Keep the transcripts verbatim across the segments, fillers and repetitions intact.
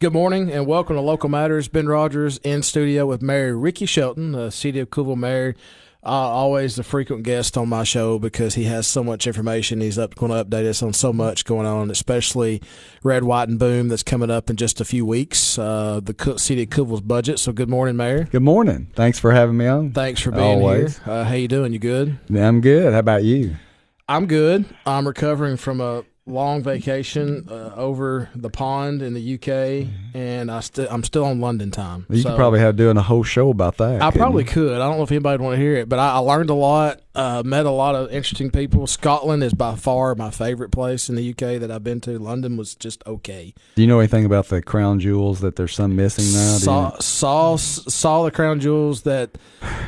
Good morning and welcome to Local Matters. Ben Rogers in studio with Mayor Ricky Shelton, the City of Cookeville Mayor. Uh, always the frequent guest on my show because he has so much information. He's up going to update us on so much going on, especially Red, White, and Boom that's coming up in just a few weeks, uh, the City of Cookeville's budget. So good morning, Mayor. Good morning. Thanks for having me on. Thanks for being always. here. Uh, how you doing? You good? I'm good. How about you? I'm good. I'm recovering from a long vacation uh, over the pond in the U K, and I st- I'm still on London time. You so could probably have doing a whole show about that. I probably you? could. I don't know if anybody would want to hear it, but I, I learned a lot, uh, met a lot of interesting people. Scotland is by far my favorite place in the U K that I've been to. London was just okay. Do you know anything about the crown jewels that there's some missing now? Saw, you... saw, saw the crown jewels that...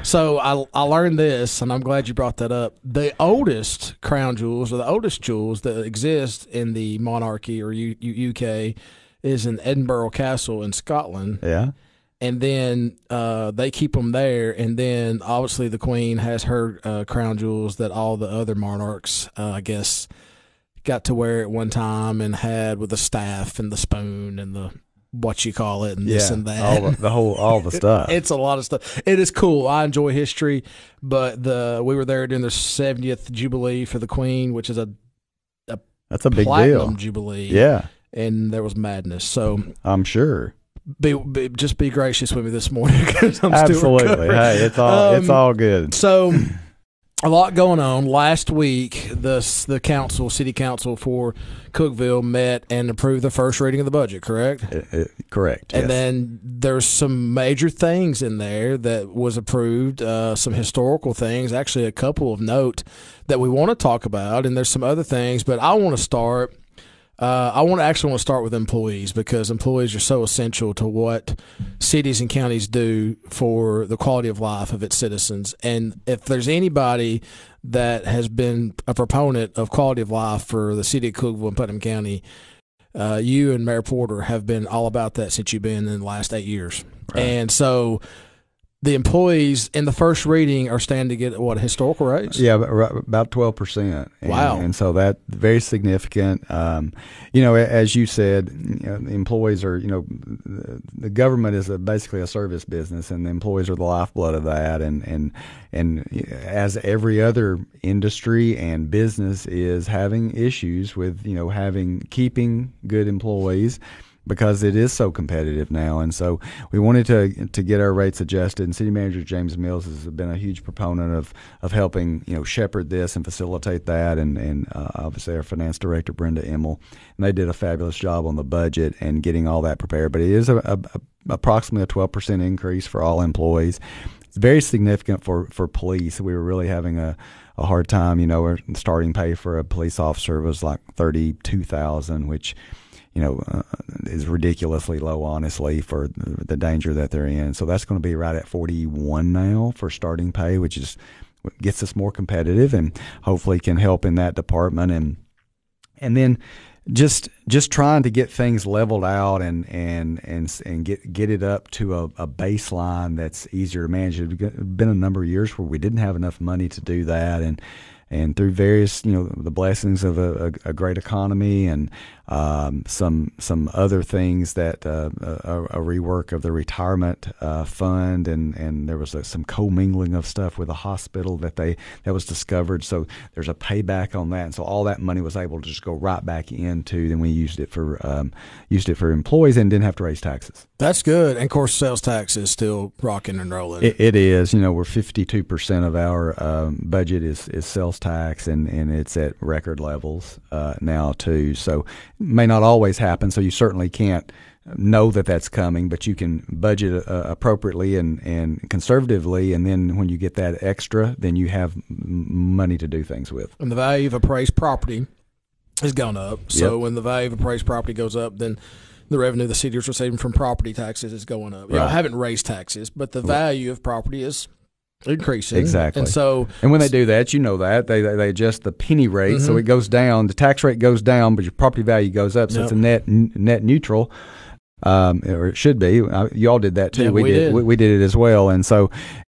So I, I learned this, and I'm glad you brought that up. The oldest crown jewels, or the oldest jewels that exist in the monarchy or U- U- UK is in Edinburgh Castle in Scotland. Yeah. And then uh, they keep them there. And then obviously the Queen has her uh, crown jewels that all the other monarchs, uh, I guess, got to wear at one time and had with the staff and the spoon and the what you call it and yeah, this and that. All the, the whole, all the stuff. It's a lot of stuff. It is cool. I enjoy history, but the we were there during the seventieth Jubilee for the Queen, which is a That's a big Platinum deal. Jubilee. Yeah. And there was madness. So I'm sure. Be, be, just be gracious with me this morning because I'm Absolutely. still recovering. Hey, it's all, um, it's all good. So a lot going on. Last week, the, the council, city council for Cookeville met and approved the first reading of the budget, correct? It, it, correct, And yes. then there's some major things in there that was approved, uh, some historical things, actually a couple of note that we want to talk about, and there's some other things, but I want to start Uh, I want to actually want to start with employees because employees are so essential to what cities and counties do for the quality of life of its citizens. And if there's anybody that has been a proponent of quality of life for the city of Cookeville and Putnam County, uh, you and Mayor Porter have been all about that since you've been in the last eight years. Right. And so the employees in the first reading are standing to get, what, historical rates? Yeah, about twelve percent. And, wow. And so that very significant. Um, you know, as you said, you know, the employees are, you know, the government is a, basically a service business, and the employees are the lifeblood of that. And, and, and as every other industry and business is having issues with, you know, having keeping good employees, because it is so competitive now. And so we wanted to to get our rates adjusted, and City Manager James Mills has been a huge proponent of of helping, you know, shepherd this and facilitate that, and, and uh, obviously our Finance Director, Brenda Emmel, and they did a fabulous job on the budget and getting all that prepared. But it is a, a, a approximately a twelve percent increase for all employees. It's very significant for, for police. We were really having a, a hard time, you know, our starting pay for a police officer was like thirty-two thousand dollars, which you know, uh, is ridiculously low, honestly, for the, the danger that they're in. So that's going to be right at forty-one now for starting pay, which is gets us more competitive and hopefully can help in that department. And and then just just trying to get things leveled out and and and, and get get it up to a, a baseline that's easier to manage. It's been a number of years where we didn't have enough money to do that, and. And through various, you know, the blessings of a, a, a great economy and um, some some other things that uh, a, a rework of the retirement uh, fund and, and there was a, some commingling of stuff with a hospital that they that was discovered. So there's a payback on that, and so all that money was able to just go right back into. Then we used it for um, used it for employees and didn't have to raise taxes. That's good. And of course, sales tax is still rocking and rolling. It, it is. You know, we're fifty-two percent of our um, budget is is sales tax. tax and, and it's at record levels uh, now too. So it may not always happen. So you certainly can't know that that's coming, but you can budget uh, appropriately and, and conservatively. And then when you get that extra, then you have money to do things with. And the value of appraised property has gone up. So yep. When the value of appraised property goes up, then the revenue the city is receiving from property taxes is going up. Right. You know, I haven't raised taxes, but the value of property is increasing. Exactly. And so and when they do that, you know that they they adjust the penny rate, mm-hmm. so it goes down, the tax rate goes down, but your property value goes up, so yep. It's a net n- net neutral. Um or it should be. I, y'all did that too. Yeah, we, we did, did. We, we did it as well. And so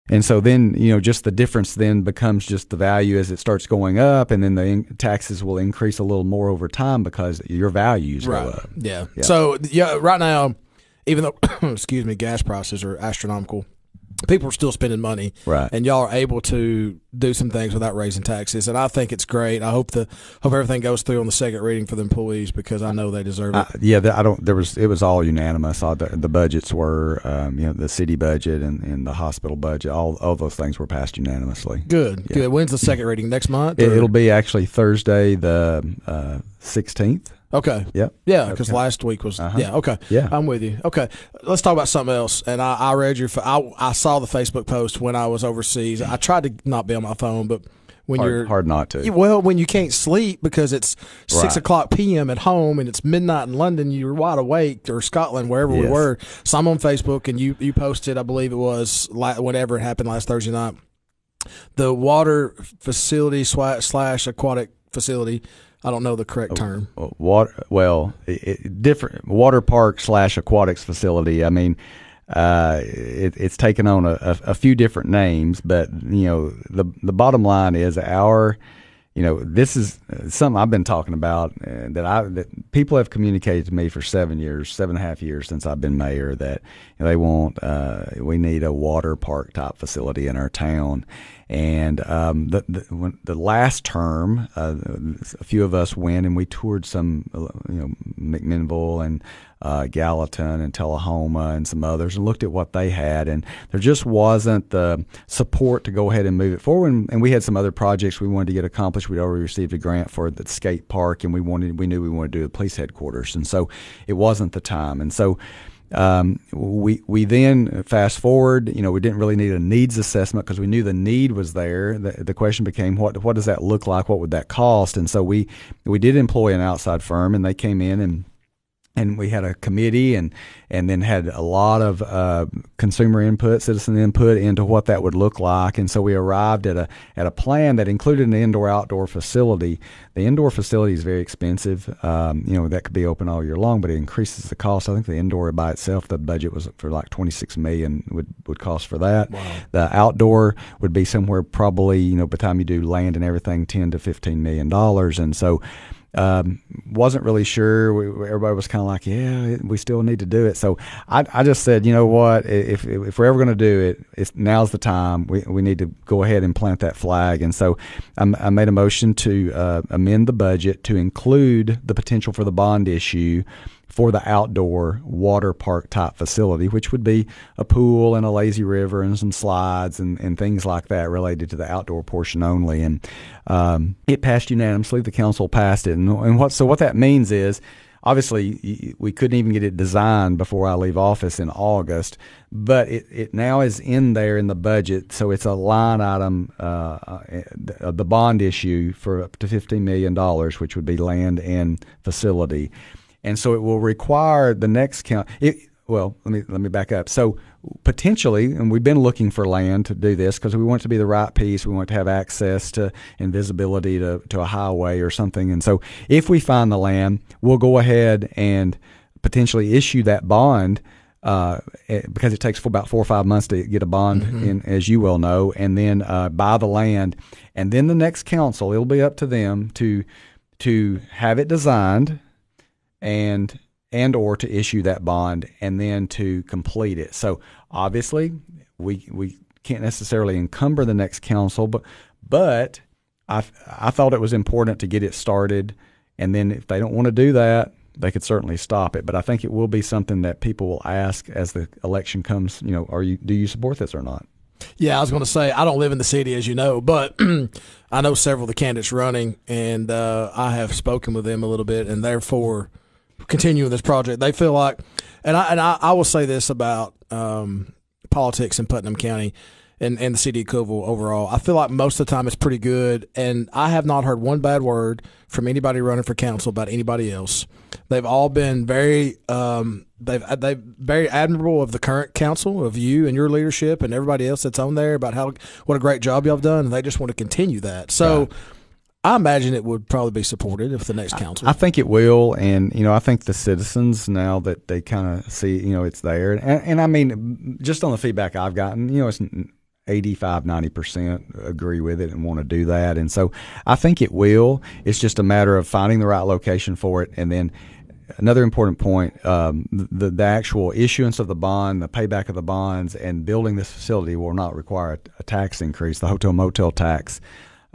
And so then, you know, just the difference then becomes just the value as it starts going up, and then the in- taxes will increase a little more over time because your values right. go up. Yeah. yeah. So, yeah, right now, even though, excuse me, gas prices are astronomical, people are still spending money, right? And y'all are able to do some things without raising taxes, and I think it's great. I hope the hope everything goes through on the second reading for the employees, because I know they deserve it. I, yeah, I don't. There was it was all unanimous. All the, the budgets were, um, you know, the city budget and, and the hospital budget. All all those things were passed unanimously. Good, yeah. good. When's the second reading? Next month? It, it'll be actually Thursday, the sixteenth. Uh, Okay. Yeah. Yeah, because okay. last week was uh-huh. – yeah, okay. Yeah. I'm with you. Okay. Let's talk about something else. And I, I read your – I I saw the Facebook post when I was overseas. I tried to not be on my phone, but when hard, you're – Hard not to. Well, when you can't sleep because it's right. six o'clock p m at home and it's midnight in London, you're wide awake, or Scotland, wherever yes. we were. So I'm on Facebook, and you, you posted, I believe it was, whatever happened last Thursday night, the water facility slash aquatic facility – I don't know the correct term. Water, well, it, different water park slash aquatics facility. I mean, uh, it, it's taken on a, a few different names, but you know, the the bottom line is our, you know, this is something I've been talking about that I that people have communicated to me for seven years, seven and a half years since I've been mayor, that they want uh, we need a water park type facility in our town. And um, the the, when, the last term, uh, a few of us went and we toured some, you know, McMinnville and uh, Gallatin and Tullahoma and some others, and looked at what they had. And there just wasn't the support to go ahead and move it forward. And, and we had some other projects we wanted to get accomplished. We'd already received a grant for the skate park, and we wanted we knew we wanted to do the police headquarters. And so it wasn't the time. And so. Um, we we then fast forward. You know, we didn't really need a needs assessment because we knew the need was there. The, the question became, what what does that look like? What would that cost? And so we we did employ an outside firm, and they came in and and we had a committee, and and then had a lot of uh, consumer input, citizen input into what that would look like. And so we arrived at a at a plan that included an indoor outdoor facility. The indoor facility is very expensive. Um, you know, that could be open all year long, but it increases the cost. I think the indoor by itself, the budget was for like twenty-six million dollars would, would cost for that. Wow. The outdoor would be somewhere probably, you know, by the time you do land and everything, ten to fifteen million dollars. And so um, wasn't really sure. We, everybody was kind of like, yeah, we still need to do it. So I, I just said, you know what, if if we're ever going to do it, it's, now's the time. We we need to go ahead and plant that flag. And so I'm, I made a motion to uh, amend the budget to include the potential for the bond issue for the outdoor water park type facility, which would be a pool and a lazy river and some slides and, and things like that related to the outdoor portion only. And um, it passed unanimously. The council passed it. And, and what so what that means is, obviously, we couldn't even get it designed before I leave office in August, but it, it now is in there in the budget, so it's a line item, uh, the bond issue for up to fifteen million dollars, which would be land and facility. And so it will require the next count. It, well, let me let me back up. So potentially, and we've been looking for land to do this because we want it to be the right piece. We want to have access to and visibility to, to a highway or something. And so if we find the land, we'll go ahead and potentially issue that bond uh, because it takes for about four or five months to get a bond, mm-hmm. in, as you well know, and then uh, buy the land. And then the next council, it'll be up to them to to have it designed and and or to issue that bond and then to complete it. So obviously we we can't necessarily encumber the next council, but but I, I thought it was important to get it started, and then if they don't want to do that, they could certainly stop it. But I think it will be something that people will ask as the election comes, you know, are you do you support this or not? Yeah, I was going to say, I don't live in the city, as you know, but I know several of the candidates running, and uh, I have spoken with them a little bit, and therefore – continuing this project, they feel like, and I and I, I will say this about um, politics in Putnam County and, and the city of Cookeville overall. I feel like most of the time it's pretty good, and I have not heard one bad word from anybody running for council about anybody else. They've all been very um, they've they've very admirable of the current council, of you and your leadership, and everybody else that's on there about how what a great job y'all have done, and they just want to continue that. So. Right. I imagine it would probably be supported if the next council. I think it will, and you know, I think the citizens now that they kind of see, you know, it's there, and, and I mean, just on the feedback I've gotten, you know, it's eighty-five, ninety percent agree with it and want to do that, and so I think it will. It's just a matter of finding the right location for it, and then Another important point, um, the, the actual issuance of the bond, the payback of the bonds, and building this facility will not require a, a tax increase. The hotel motel tax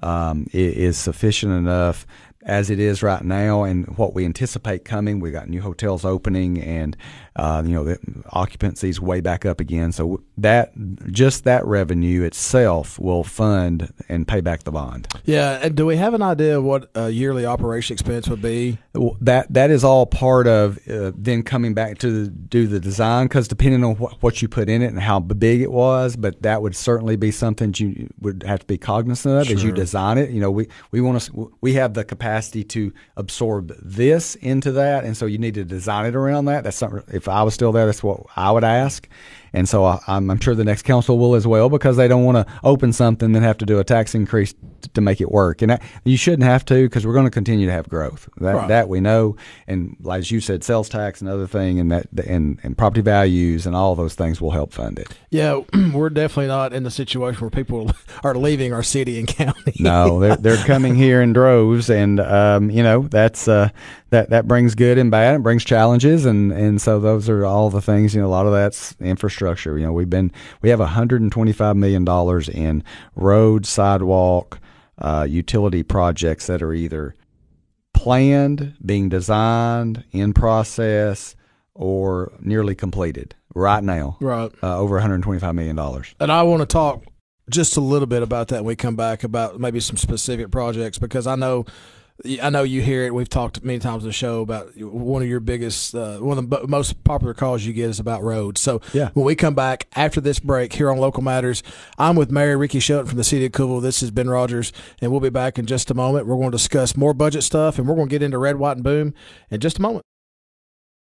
um, is sufficient enough as it is right now, and what we anticipate coming. We've got new hotels opening, and uh, you know, the occupancy's way back up again. So that just that revenue itself will fund and pay back the bond. Yeah, and do we have an idea of what a yearly operation expense would be? That that is all part of uh, then coming back to the, do the design, because depending on wh- what you put in it and how big it was, but that would certainly be something you would have to be cognizant of sure. as you design it. You know, we we want to we have the capacity. capacity to absorb this into that, and so you need to design it around that. That's something, if I was still there, that's what I would ask. And so I, I'm, I'm sure the next council will as well, because they don't want to open something and have to do a tax increase t- to make it work. And that, you shouldn't have to, because we're going to continue to have growth. That, right. that we know, and as you said, sales tax and other thing, and that and, and property values and all those things will help fund it. Yeah, we're definitely not in the situation where people are leaving our city and county. No, they're, they're coming here in droves, and Um, you know, that's uh, that that brings good and bad. It brings challenges, and, and so those are all the things. You know, a lot of that's infrastructure. You know, we've been we have one hundred twenty-five million dollars in road, sidewalk, uh, utility projects that are either planned, being designed, in process, or nearly completed right now. Right, uh, over one hundred twenty-five million dollars. And I want to talk just a little bit about that when we come back, about maybe some specific projects, because I know. I know you hear it. We've talked many times on the show about one of your biggest, uh, one of the most popular calls you get is about roads. So yeah. When we come back after this break here on Local Matters, I'm with Mayor Ricky Shelton from the city of Kubel. This is Ben Rogers, and we'll be back in just a moment. We're going to discuss more budget stuff, and we're going to get into Red, White, and Boom in just a moment.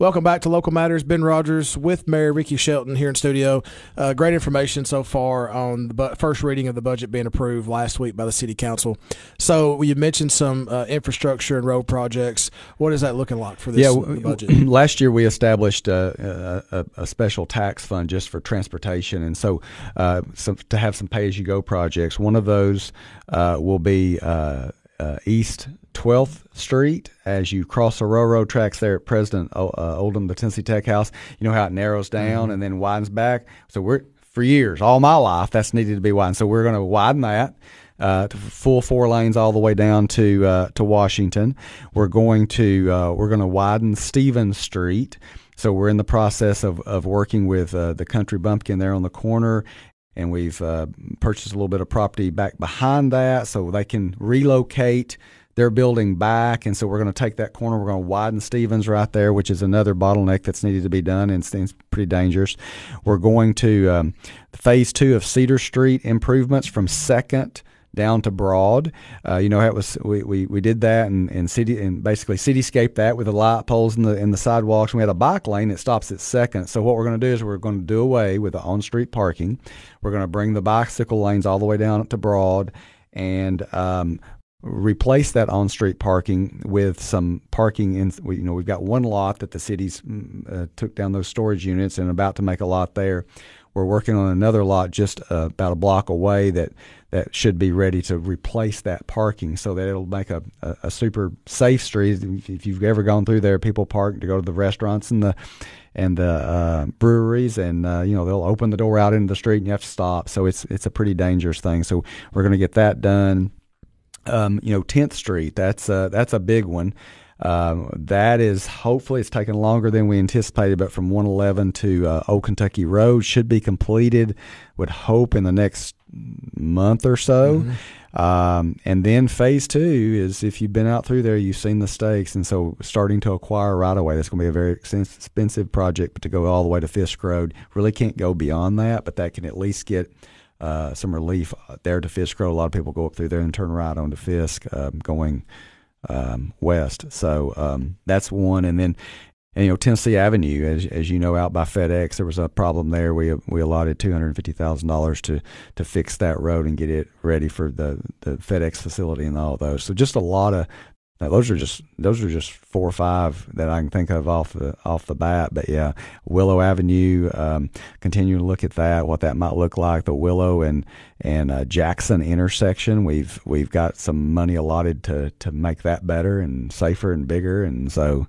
Welcome back to Local Matters. Ben Rogers with Mayor Ricky Shelton here in studio. Uh, great information so far on the bu- first reading of the budget being approved last week by the City Council. So you mentioned some uh, infrastructure and road projects. What is that looking like for this yeah, w- budget? W- last year we established a, a, a special tax fund just for transportation, and so uh, some, to have some pay-as-you-go projects. One of those uh, will be uh, uh, East twelfth Street, as you cross the railroad tracks there at President uh, Oldham, the Tennessee Tech house. You know how it narrows down mm-hmm. and then widens back. So we're for years, all my life, that's needed to be widened. So we're going to widen that uh, to full four lanes all the way down to uh, to Washington. We're going to uh, we're going to widen Stevens Street. So we're in the process of of working with uh, the Country Bumpkin there on the corner. And we've uh, purchased a little bit of property back behind that, so they can relocate their building back. And so we're going to take that corner. We're going to widen Stevens right there, which is another bottleneck that's needed to be done, and it's pretty dangerous. We're going to um, phase two of Cedar Street improvements from Second down to Broad. Uh, you know, it was we, we, we did that and, and city and basically cityscaped that with the light poles and the and the sidewalks. And we had a bike lane that stops at Second. So what we're going to do is we're going to do away with the on-street parking. We're going to bring the bicycle lanes all the way down to Broad, and um, replace that on-street parking with some parking. In you know, we've got one lot that the city's uh, took down those storage units and about to make a lot there. We're working on another lot just uh, about a block away that, that should be ready to replace that parking, so that it'll make a, a, a super safe street. If you've ever gone through there, people park to go to the restaurants and the and the uh, breweries, and uh, you know, they'll open the door out into the street and you have to stop. So it's it's a pretty dangerous thing. So we're going to get that done. Um, you know, tenth Street, that's a, that's a big one. Um, that is, hopefully, it's taken longer than we anticipated, but from one eleven to uh, Old Kentucky Road should be completed, would hope, in the next month or so. Mm-hmm. Um, and then phase two is, if you've been out through there, you've seen the stakes. And so starting to acquire right away, that's going to be a very expensive project, but to go all the way to Fisk Road, really can't go beyond that, but that can at least get uh, some relief there to Fisk Road. A lot of people go up through there and turn right onto Fisk um, going um west. So um that's one. And then, and, you know, Tennessee Avenue, as as you know, out by FedEx, there was a problem there. We we allotted two hundred and fifty thousand dollars to to fix that road and get it ready for the the FedEx facility and all those. So just a lot of those are just those are just four or five that I can think of off the off the bat. But yeah, Willow Avenue, um, continue to look at that, what that might look like. The Willow and and uh, Jackson intersection, we've we've got some money allotted to to make that better and safer and bigger, and so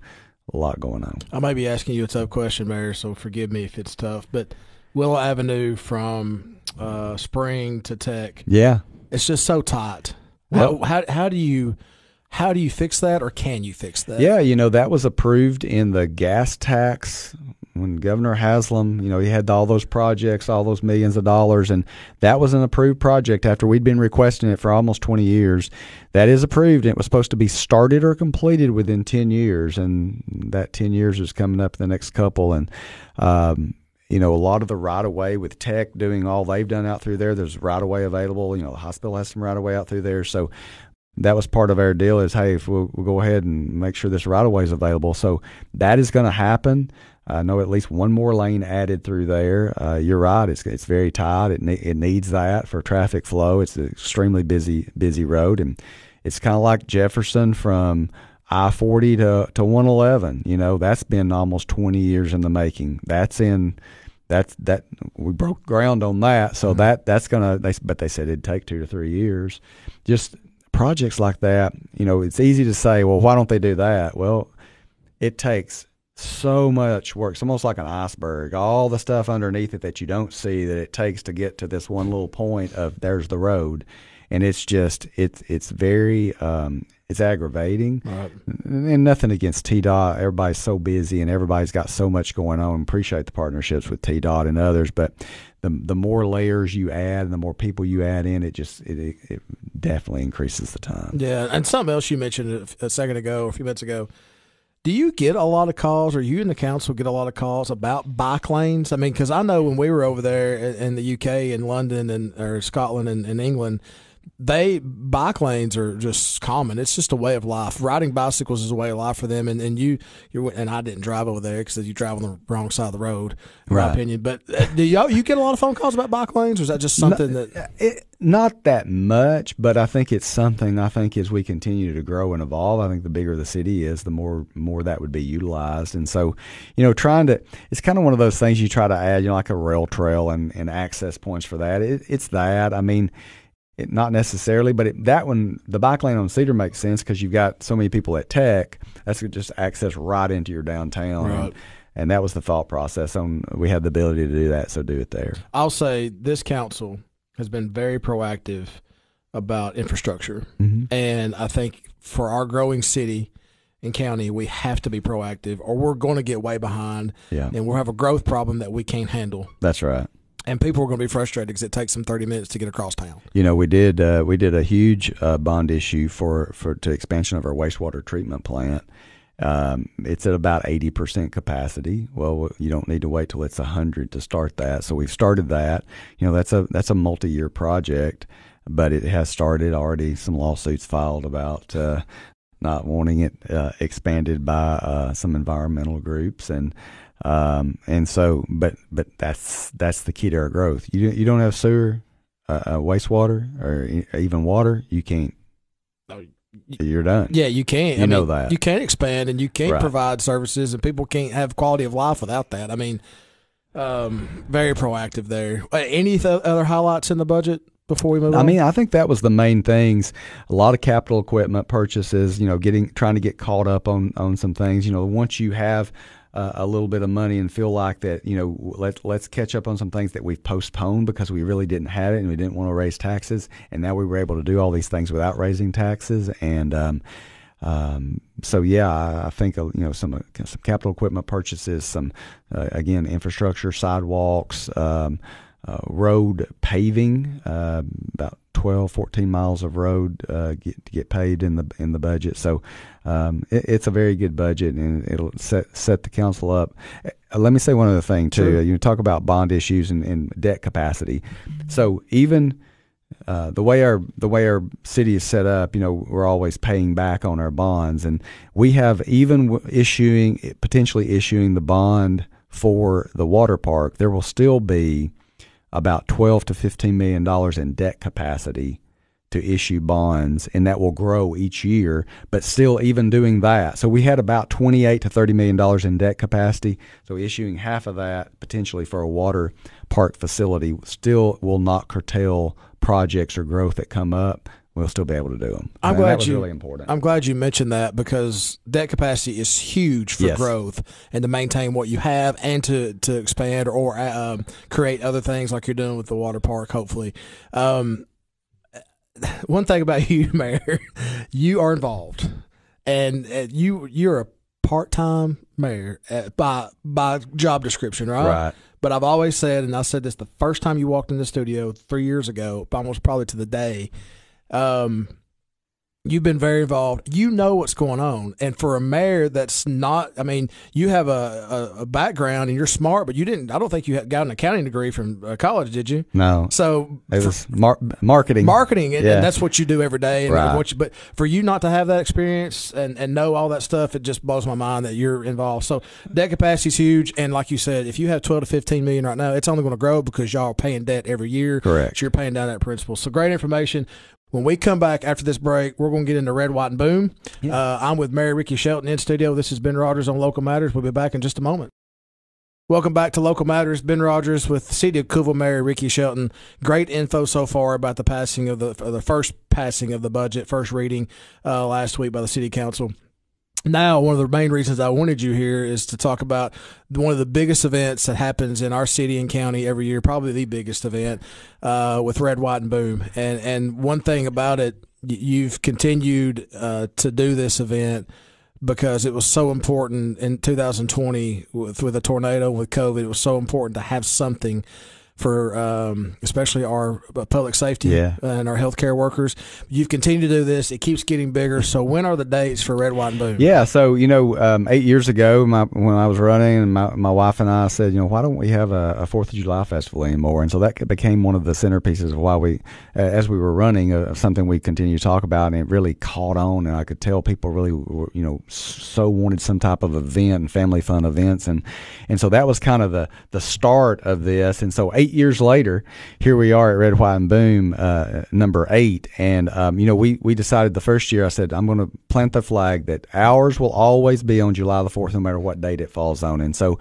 a lot going on. I might be asking you a tough question, Mayor, so forgive me if it's tough. But Willow Avenue from uh, Spring to Tech, yeah, it's just so tight. Well, how, how how do you How do you fix that, or can you fix that? Yeah, you know, that was approved in the gas tax when Governor Haslam, you know, he had all those projects, all those millions of dollars, and that was an approved project after we'd been requesting it for almost twenty years. That is approved, and it was supposed to be started or completed within ten years, and that ten years is coming up in the next couple. And, um, you know, a lot of the right-of-way with Tech doing all they've done out through there, there's right-of-way available. You know, the hospital has some right-of-way out through there, so that was part of our deal is, hey, if we'll, we'll go ahead and make sure this right-of-way is available. So that is going to happen. I know at least one more lane added through there. Uh, you're right. It's it's very tight. It, ne- it needs that for traffic flow. It's an extremely busy, busy road. And it's kind of like Jefferson from I forty to, to one eleven. You know, that's been almost twenty years in the making. That's in – That's that we broke ground on that. So mm-hmm. that, that's going to – but they said it'd take two to three years. Just – projects like that, you know, it's easy to say, well, why don't they do that? Well, it takes so much work. It's almost like an iceberg, all the stuff underneath it that you don't see that it takes to get to this one little point of there's the road. And it's just, it's, it's very, um, it's aggravating. Right. And nothing against T DOT. Everybody's so busy and everybody's got so much going on. Appreciate the partnerships with T DOT and others, but the the more layers you add and the more people you add in, it just it, it definitely increases the time. Yeah, and something else you mentioned a second ago, a few minutes ago, do you get a lot of calls, or you and the council get a lot of calls about bike lanes? I mean, because I know when we were over there in the U K and London and or Scotland and, and England, they bike lanes are just common. It's just a way of life. Riding bicycles is a way of life for them. And, and you, you and I didn't drive over there because you drive on the wrong side of the road, in right. my opinion. But do y'all you get a lot of phone calls about bike lanes, or is that just something not, that it, not that much? But I think it's something. I think as we continue to grow and evolve, I think the bigger the city is, the more more that would be utilized. And so, you know, trying to it's kind of one of those things you try to add, you know, like a rail trail and, and access points for that. It, it's that. I mean. It, not necessarily, but it, that one, the bike lane on Cedar makes sense because you've got so many people at Tech. That's just access right into your downtown. Right. And, and that was the thought process. On we had the ability to do that, so do it there. I'll say this council has been very proactive about infrastructure. Mm-hmm. And I think for our growing city and county, we have to be proactive or we're going to get way behind. Yeah. And we'll have a growth problem that we can't handle. That's right. And people are going to be frustrated because it takes them thirty minutes to get across town. You know, we did uh, we did a huge uh, bond issue for, for to expansion of our wastewater treatment plant. Um, it's at about eighty percent capacity. Well, you don't need to wait till it's one hundred to start that. So we've started that. You know, that's a that's a multi-year project, but it has started already. Some lawsuits filed about uh, not wanting it uh, expanded by uh, some environmental groups and. Um, and so, but, but that's, that's the key to our growth. You you don't have sewer, uh, uh wastewater or even water. You can't, no, you, you're done. Yeah, you can't. You I know mean, that you can't expand and you can't right. provide services and people can't have quality of life without that. I mean, um, very proactive there. Any th- other highlights in the budget? Before we move on? I mean, I think that was the main things. A lot of capital equipment purchases, you know, getting, trying to get caught up on, on some things. You know, once you have uh, a little bit of money and feel like that, you know, let's, let's catch up on some things that we've postponed because we really didn't have it and we didn't want to raise taxes. And now we were able to do all these things without raising taxes. And, um, Um, so yeah, I, I think, uh, you know, some, uh, some capital equipment purchases, some, uh, again, infrastructure, sidewalks, um, uh, road paving, uh, about twelve, fourteen miles of road, uh, get, get paved in the, in the budget. So, um, it, it's a very good budget, and it'll set, set the council up. Let me say one other thing too. Sure. You talk about bond issues and, and debt capacity. So even, Uh, the way our the way our city is set up, you know, we're always paying back on our bonds, and we have even w- issuing potentially issuing the bond for the water park. There will still be about twelve to fifteen million dollars in debt capacity to issue bonds, and that will grow each year. But still, even doing that, so we had about twenty eight to thirty million dollars in debt capacity. So issuing half of that potentially for a water park facility still will not curtail projects or growth that come up. We'll still be able to do them. I'm and glad that was you, really important. I'm glad you mentioned that, because debt capacity is huge for yes. growth and to maintain what you have and to, to expand or um, create other things like you're doing with the water park, hopefully. Um, one thing about you, Mayor, you are involved, and you, you're a part-time mayor at, by, by job description, right? Right. But I've always said, and I said this the first time you walked in the studio three years ago, almost probably to the day, um, you've been very involved. You know what's going on. And for a mayor that's not, I mean, you have a, a, a background and you're smart, but you didn't, I don't think you got an accounting degree from uh, college, did you? No. So it was for, mar- marketing. Marketing, and, yeah. and that's what you do every day. And right. what you, but for you not to have that experience and, and know all that stuff, it just blows my mind that you're involved. So debt capacity is huge. And like you said, if you have twelve to fifteen million right now, it's only going to grow because y'all are paying debt every year. Correct. So you're paying down that principal. So great information. When we come back after this break, we're going to get into Red, White, and Boom. Yeah. Uh, I'm with Mayor Ricky Shelton in studio. This is Ben Rogers on Local Matters. We'll be back in just a moment. Welcome back to Local Matters. Ben Rogers with City of Cookeville Mayor Ricky Shelton. Great info so far about the passing of the the first passing of the budget, first reading uh, last week by the City Council. Now, one of the main reasons I wanted you here is to talk about one of the biggest events that happens in our city and county every year, probably the biggest event, uh, with Red, White, and Boom. And and one thing about it, you've continued uh, to do this event because it was so important in two thousand twenty with, with a tornado, with COVID. It was so important to have something for um, especially our public safety yeah. and our healthcare workers. You've continued to do this. It keeps getting bigger. So when are the dates for Red, White, and Boom? Yeah, so, you know, um, eight years ago my, when I was running, and my, my wife and I said, you know, why don't we have a, a Fourth of July festival anymore? And so that became one of the centerpieces of why we, uh, as we were running, uh, something we continue to talk about, and it really caught on. And I could tell people really, were, you know, so wanted some type of event and family fun events. And, and so that was kind of the, the start of this. And so eight years later, here we are at Red, White, and Boom, uh, number eight. And, um, you know, we, we decided the first year, I said, I'm going to plant the flag that ours will always be on July the fourth, no matter what date it falls on. And so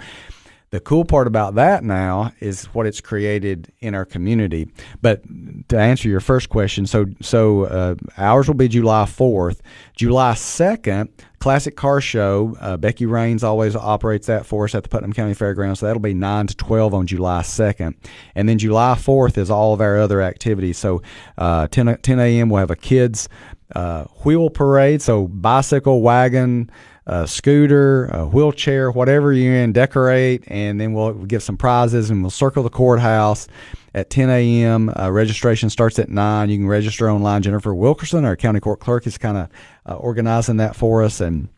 the cool part about that now is what it's created in our community. But to answer your first question, so so uh, ours will be July fourth. July second, Classic Car Show. Uh, Becky Rains always operates that for us at the Putnam County Fairgrounds. So that'll be nine to twelve on July second. And then July fourth is all of our other activities. So uh, ten a.m. we'll have a kids uh, wheel parade. So bicycle, wagon, a scooter, a wheelchair, whatever you're in, decorate, and then we'll give some prizes, and we'll circle the courthouse at ten a.m. Uh, registration starts at nine. You can register online. Jennifer Wilkerson, our county court clerk, is kind of uh, organizing that for us, and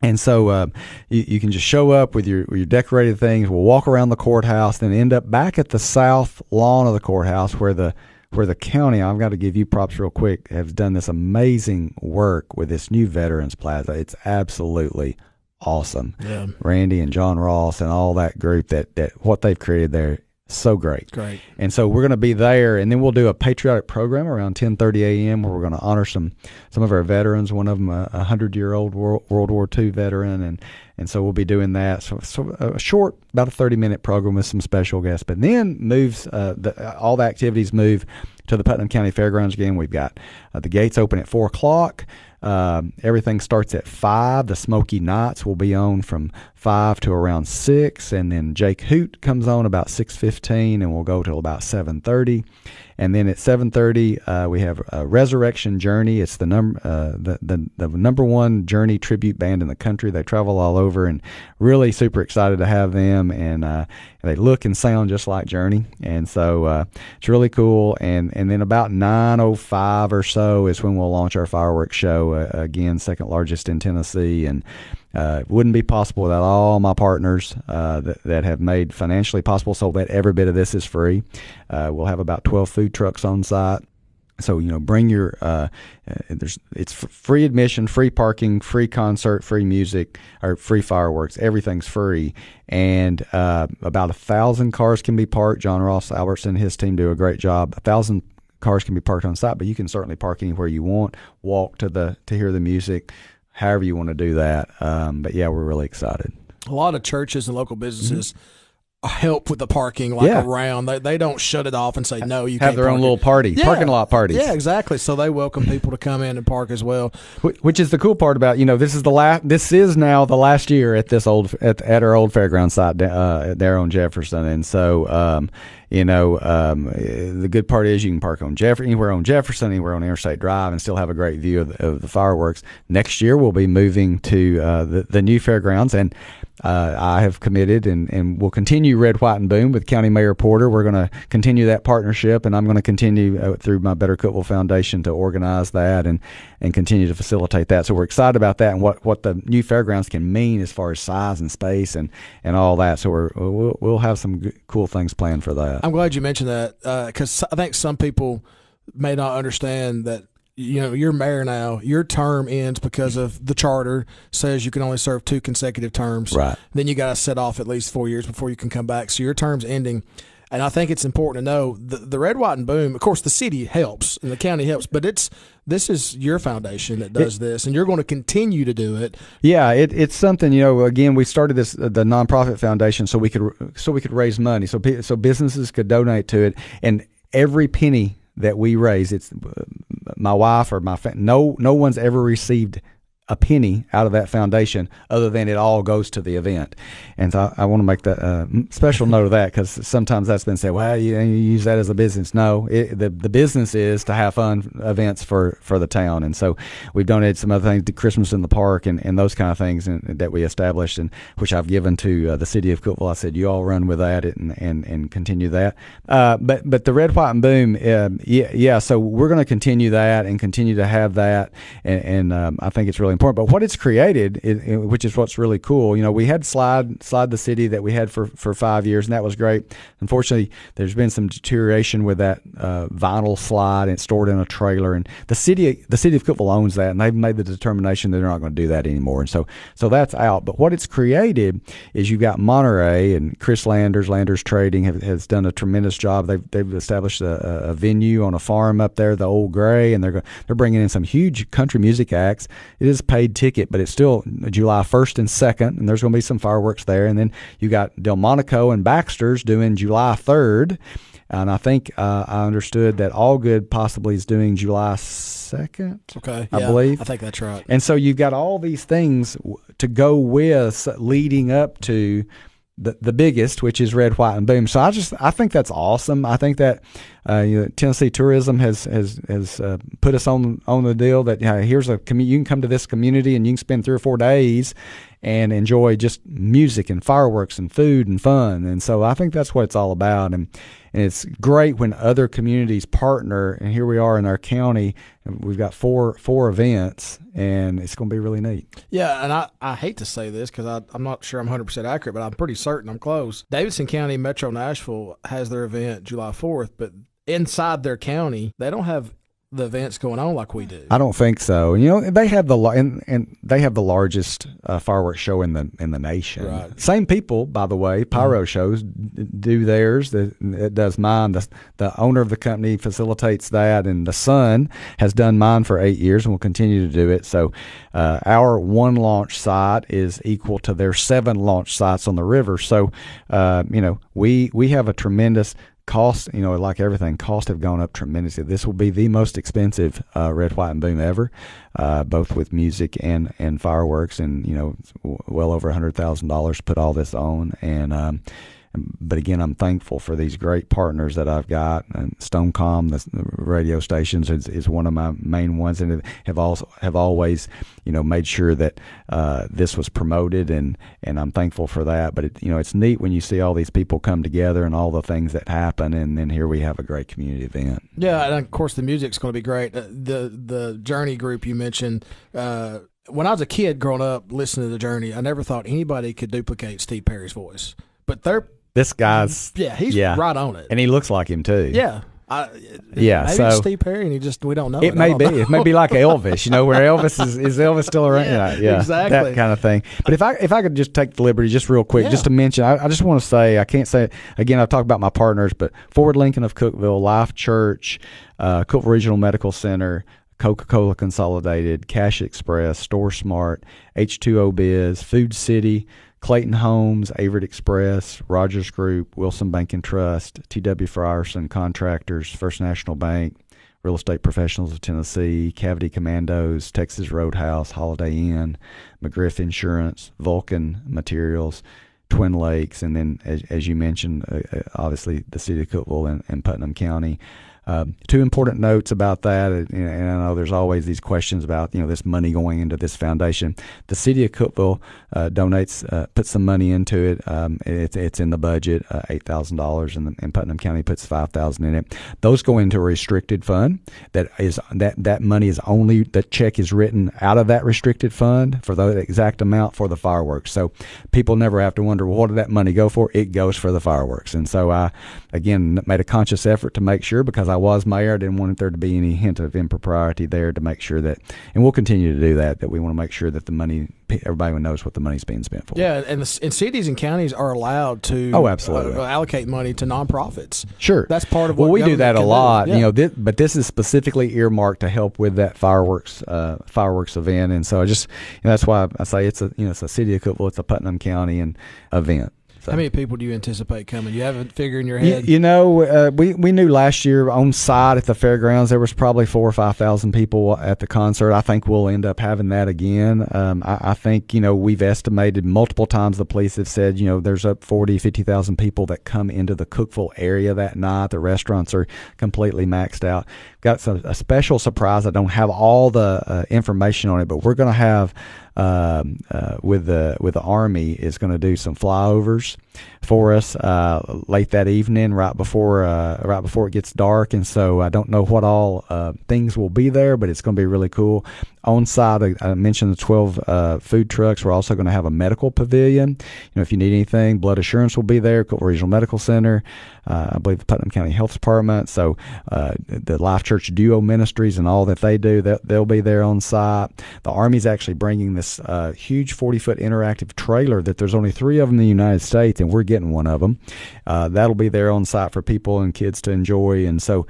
and so uh, you, you can just show up with your, your decorated things. We'll walk around the courthouse, then end up back at the south lawn of the courthouse where the where the county, I've got to give you props real quick, have done this amazing work with this new Veterans Plaza. It's absolutely awesome. Yeah. Randy and John Ross and all that group, that, that what they've created there, so great. Great. And so we're going to be there, and then we'll do a patriotic program around ten thirty a.m. where we're going to honor some some of our veterans, one of them a hundred-year-old World War Two veteran, and and so we'll be doing that. So, so a short, about a thirty-minute program with some special guests. But then moves uh, the, all the activities move to the Putnam County Fairgrounds again. We've got uh, the gates open at four o'clock. Um, everything starts at five. The Smoky Nights will be on from five to around six, and then Jake Hoot comes on about six fifteen, and we'll go till about seven thirty. And then at seven thirty, uh, we have a Resurrection Journey. It's the number uh, the, the the number one Journey tribute band in the country. They travel all over, and really super excited to have them. And uh, they look and sound just like Journey, and so uh, it's really cool. And and then about nine oh five or so is when we'll launch our fireworks show. Uh, again, second largest in Tennessee, and Uh, it wouldn't be possible without all my partners uh, that, that have made financially possible so that every bit of this is free. Uh, we'll have about twelve food trucks on site. So, you know, bring your, uh, there's, it's free admission, free parking, free concert, free music, or free fireworks. Everything's free. And uh, about a thousand cars can be parked. John Ross, Albertson, his team do a great job. A thousand cars can be parked on site, but you can certainly park anywhere you want, walk to the to hear the music, however you want to do that. Um, but, yeah, we're really excited. A lot of churches and local businesses mm-hmm. help with the parking, like yeah. around. They they don't shut it off and say, no, you Have can't Have their own little party, yeah. parking lot parties. Yeah, exactly. So they welcome people to come in and park as well. Which is the cool part about, you know, this is the last, this is now the last year at this old at, at our old fairground site uh, there on Jefferson. And so, um, you know, um, the good part is you can park on Jeff- anywhere on Jefferson, anywhere on Interstate Drive, and still have a great view of the, of the fireworks. Next year, we'll be moving to uh, the, the new fairgrounds, and uh, I have committed and, and will continue Red, White, and Boom with County Mayor Porter. We're going to continue that partnership, and I'm going to continue uh, through my Better Cookeville Foundation to organize that and, and continue to facilitate that. So we're excited about that and what, what the new fairgrounds can mean as far as size and space and, and all that. So we're, we'll, we'll have some g- cool things planned for that. I'm glad you mentioned that because uh, I think some people may not understand that, you know, you're mayor now. Your term ends because of the charter says you can only serve two consecutive terms. Right. Then you got to set off at least four years before you can come back. So your term's ending. And I think it's important to know the, the Red, White, and Boom, of course, the city helps and the county helps, but it's this is your foundation that does it, this, and you're going to continue to do it. Yeah, it, it's something, you know, again, we started this, the nonprofit foundation, so we could so we could raise money, so so businesses could donate to it, and every penny that we raise, it's my wife or my family, no, no one's ever received a penny out of that foundation other than it all goes to the event. And so I, I want to make that uh, special note of that because sometimes that's been said, well, you, you use that as a business. No, it, the, the business is to have fun events for, for the town. And so we've donated some other things to Christmas in the Park and, and those kind of things and, that we established and which I've given to uh, the city of Cookeville. I said, you all run with that and, and, and continue that. Uh, but, but the Red, White, and Boom, uh, yeah, yeah. So we're going to continue that and continue to have that. And, and um, I think it's really important, but what it's created, it, it, which is what's really cool. You know, we had slide slide the city that we had for, for five years, and that was great. Unfortunately, there's been some deterioration with that uh, vinyl slide, and it's stored in a trailer. And the city the city of Cookeville owns that, and they've made the determination that they're not going to do that anymore. And so so that's out. But what it's created is you've got Monterey and Chris Landers, Landers Trading have, has done a tremendous job. They've they've established a, a venue on a farm up there, the Old Gray, and they're they're bringing in some huge country music acts. It is paid ticket, but it's still July first and second, and there's going to be some fireworks there. And then you got Del Monaco and Baxter's doing July third, and I think uh, I understood that All Good possibly is doing July second. Okay, I yeah, believe. I think that's right. And so you've got all these things to go with leading up to the the biggest, which is Red, White, and Boom. So I just I think that's awesome. I think that uh, you know, Tennessee tourism has has has uh, put us on on the deal that you know, here's a commu- you can come to this community and you can spend three or four days and enjoy just music and fireworks and food and fun. And so I think that's what it's all about. And and it's great when other communities partner. And here we are in our county, and we've got four four events, and it's going to be really neat. Yeah, and I, I hate to say this because I'm not sure I'm one hundred percent accurate, but I'm pretty certain I'm close. Davidson County Metro Nashville has their event July fourth, but inside their county, they don't have the events going on like we do. I don't think so. You know, they have the and, and they have the largest uh, fireworks show in the in the nation. Right. Same people, by the way, pyro mm-hmm. shows do theirs. That it does mine. The, the owner of the company facilitates that, and the son has done mine for eight years and will continue to do it. So, uh, our one launch site is equal to their seven launch sites on the river. So, uh, you know, we we have a tremendous costs, you know, like everything, costs have gone up tremendously. This will be the most expensive uh, Red, White, and Boom ever, uh, both with music and, and fireworks, and, you know, well over one hundred thousand dollars to put all this on. And, um, but again, I'm thankful for these great partners that I've got. And Stonecom, the radio stations, is, is one of my main ones, and have also have always, you know, made sure that uh, this was promoted, and, and I'm thankful for that. But it, you know, it's neat when you see all these people come together and all the things that happen, and then here we have a great community event. Yeah, and of course the music's going to be great. The the Journey group you mentioned. Uh, when I was a kid growing up, listening to the Journey, I never thought anybody could duplicate Steve Perry's voice, but they're This guy's yeah, he's yeah. right on it, and he looks like him too. Yeah, I, yeah. Maybe so, it's Steve Perry, and he just we don't know. It, it may be, know. It may be like Elvis, you know, where Elvis is, is Elvis still around? Yeah, yeah, yeah, exactly, that kind of thing. But if I if I could just take the liberty, just real quick, yeah. just to mention, I, I just want to say I can't say again. I've talked about my partners, but Forward Lincoln of Cookeville, Life Church, uh, Cookeville Regional Medical Center, Coca-Cola Consolidated, Cash Express, Store Smart, H two O Biz, Food City, Clayton Homes, Averett Express, Rogers Group, Wilson Bank and Trust, T W Frierson Contractors, First National Bank, Real Estate Professionals of Tennessee, Cavity Commandos, Texas Roadhouse, Holiday Inn, McGriff Insurance, Vulcan Materials, Twin Lakes, and then, as, as you mentioned, uh, obviously the City of Cookeville and, and Putnam County. Uh, two important notes about that, and, and I know there's always these questions about, you know, this money going into this foundation. The City of Cookeville uh, donates, uh, puts some money into it. Um, it's it's in the budget, uh, eight thousand dollars, and, and Putnam County puts five thousand dollars in it. Those go into a restricted fund. That is that that money is only the check is written out of that restricted fund for the exact amount for the fireworks. So people never have to wonder, well, what did that money go for? It goes for the fireworks. And so I again made a conscious effort to make sure, because I was mayor, I didn't want there to be any hint of impropriety there, to make sure that, and we'll continue to do that, that we want to make sure that the money, everybody knows what the money's being spent for. Yeah, and, the, and cities and counties are allowed to oh, absolutely. Uh, allocate money to nonprofits. Sure. That's part of what well, we do that a lot, yeah. you know, this, but this is specifically earmarked to help with that fireworks uh, fireworks event, and so I just, you know, that's why I say it's a, you know, it's a City of Cookeville, it's a Putnam County and event. So. How many people do you anticipate coming? You haven't figured in your head? You, you know, uh, we, we knew last year on site at the fairgrounds there was probably four or five thousand people at the concert. I think we'll end up having that again. Um, I, I think, you know, we've estimated multiple times, the police have said, you know, there's up forty, fifty thousand people that come into the Cookeville area that night. The restaurants are completely maxed out. Got some, a special surprise. I don't have all the uh, information on it, but we're going to have Um, uh, with the with the Army is going to do some flyovers for us uh, late that evening, right before uh, right before it gets dark. And so I don't know what all uh, things will be there, but it's going to be really cool. On site, I, I mentioned the twelve uh, food trucks. We're also going to have a medical pavilion. You know, if you need anything, blood assurance will be there. Cookeville Regional Medical Center, uh, I believe the Putnam County Health Department. So uh, the Life Church Duo Ministries and all that they do, they'll, they'll be there on site. The Army's actually bringing this a uh, huge forty-foot interactive trailer that there's only three of them in the United States, and we're getting one of them. Uh, that'll be there on site for people and kids to enjoy. And so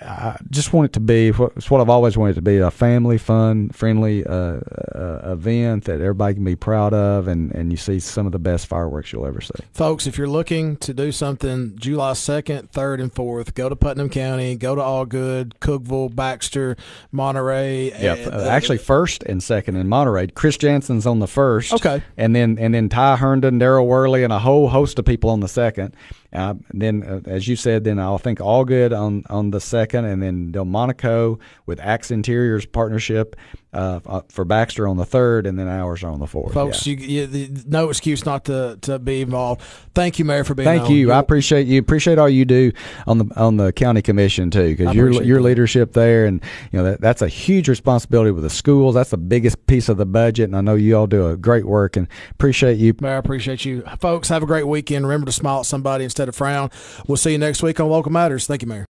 I just want it to be, it's what I've always wanted it to be, a family, fun, friendly uh, uh, event that everybody can be proud of, and, and you see some of the best fireworks you'll ever see. Folks, if you're looking to do something July second, third, and fourth, go to Putnam County, go to All Good, Cookeville, Baxter, Monterey. Yeah, and, uh, actually first and second in Monterey. Chris Jansen's on the first. Okay. And then, and then Ty Herndon, Darryl Worley, and a whole host of people on the second. Uh, then, uh, as you said, then I'll think All Good on, on the second, and then Del Monaco with Axe Interiors Partnership uh, for Baxter on the third, and then ours are on the fourth. Folks, yeah. you, you, no excuse not to, to be involved. Thank you, Mayor, for being. Thank on. you. I appreciate you. Appreciate all you do on the on the county commission too, because your your leadership there, and you know that, that's a huge responsibility with the schools. That's the biggest piece of the budget, and I know you all do a great work, and appreciate you, Mayor. I appreciate you, folks. Have a great weekend. Remember to smile at somebody instead. To frown. We'll see you next week on Local Matters. Thank you, Mayor.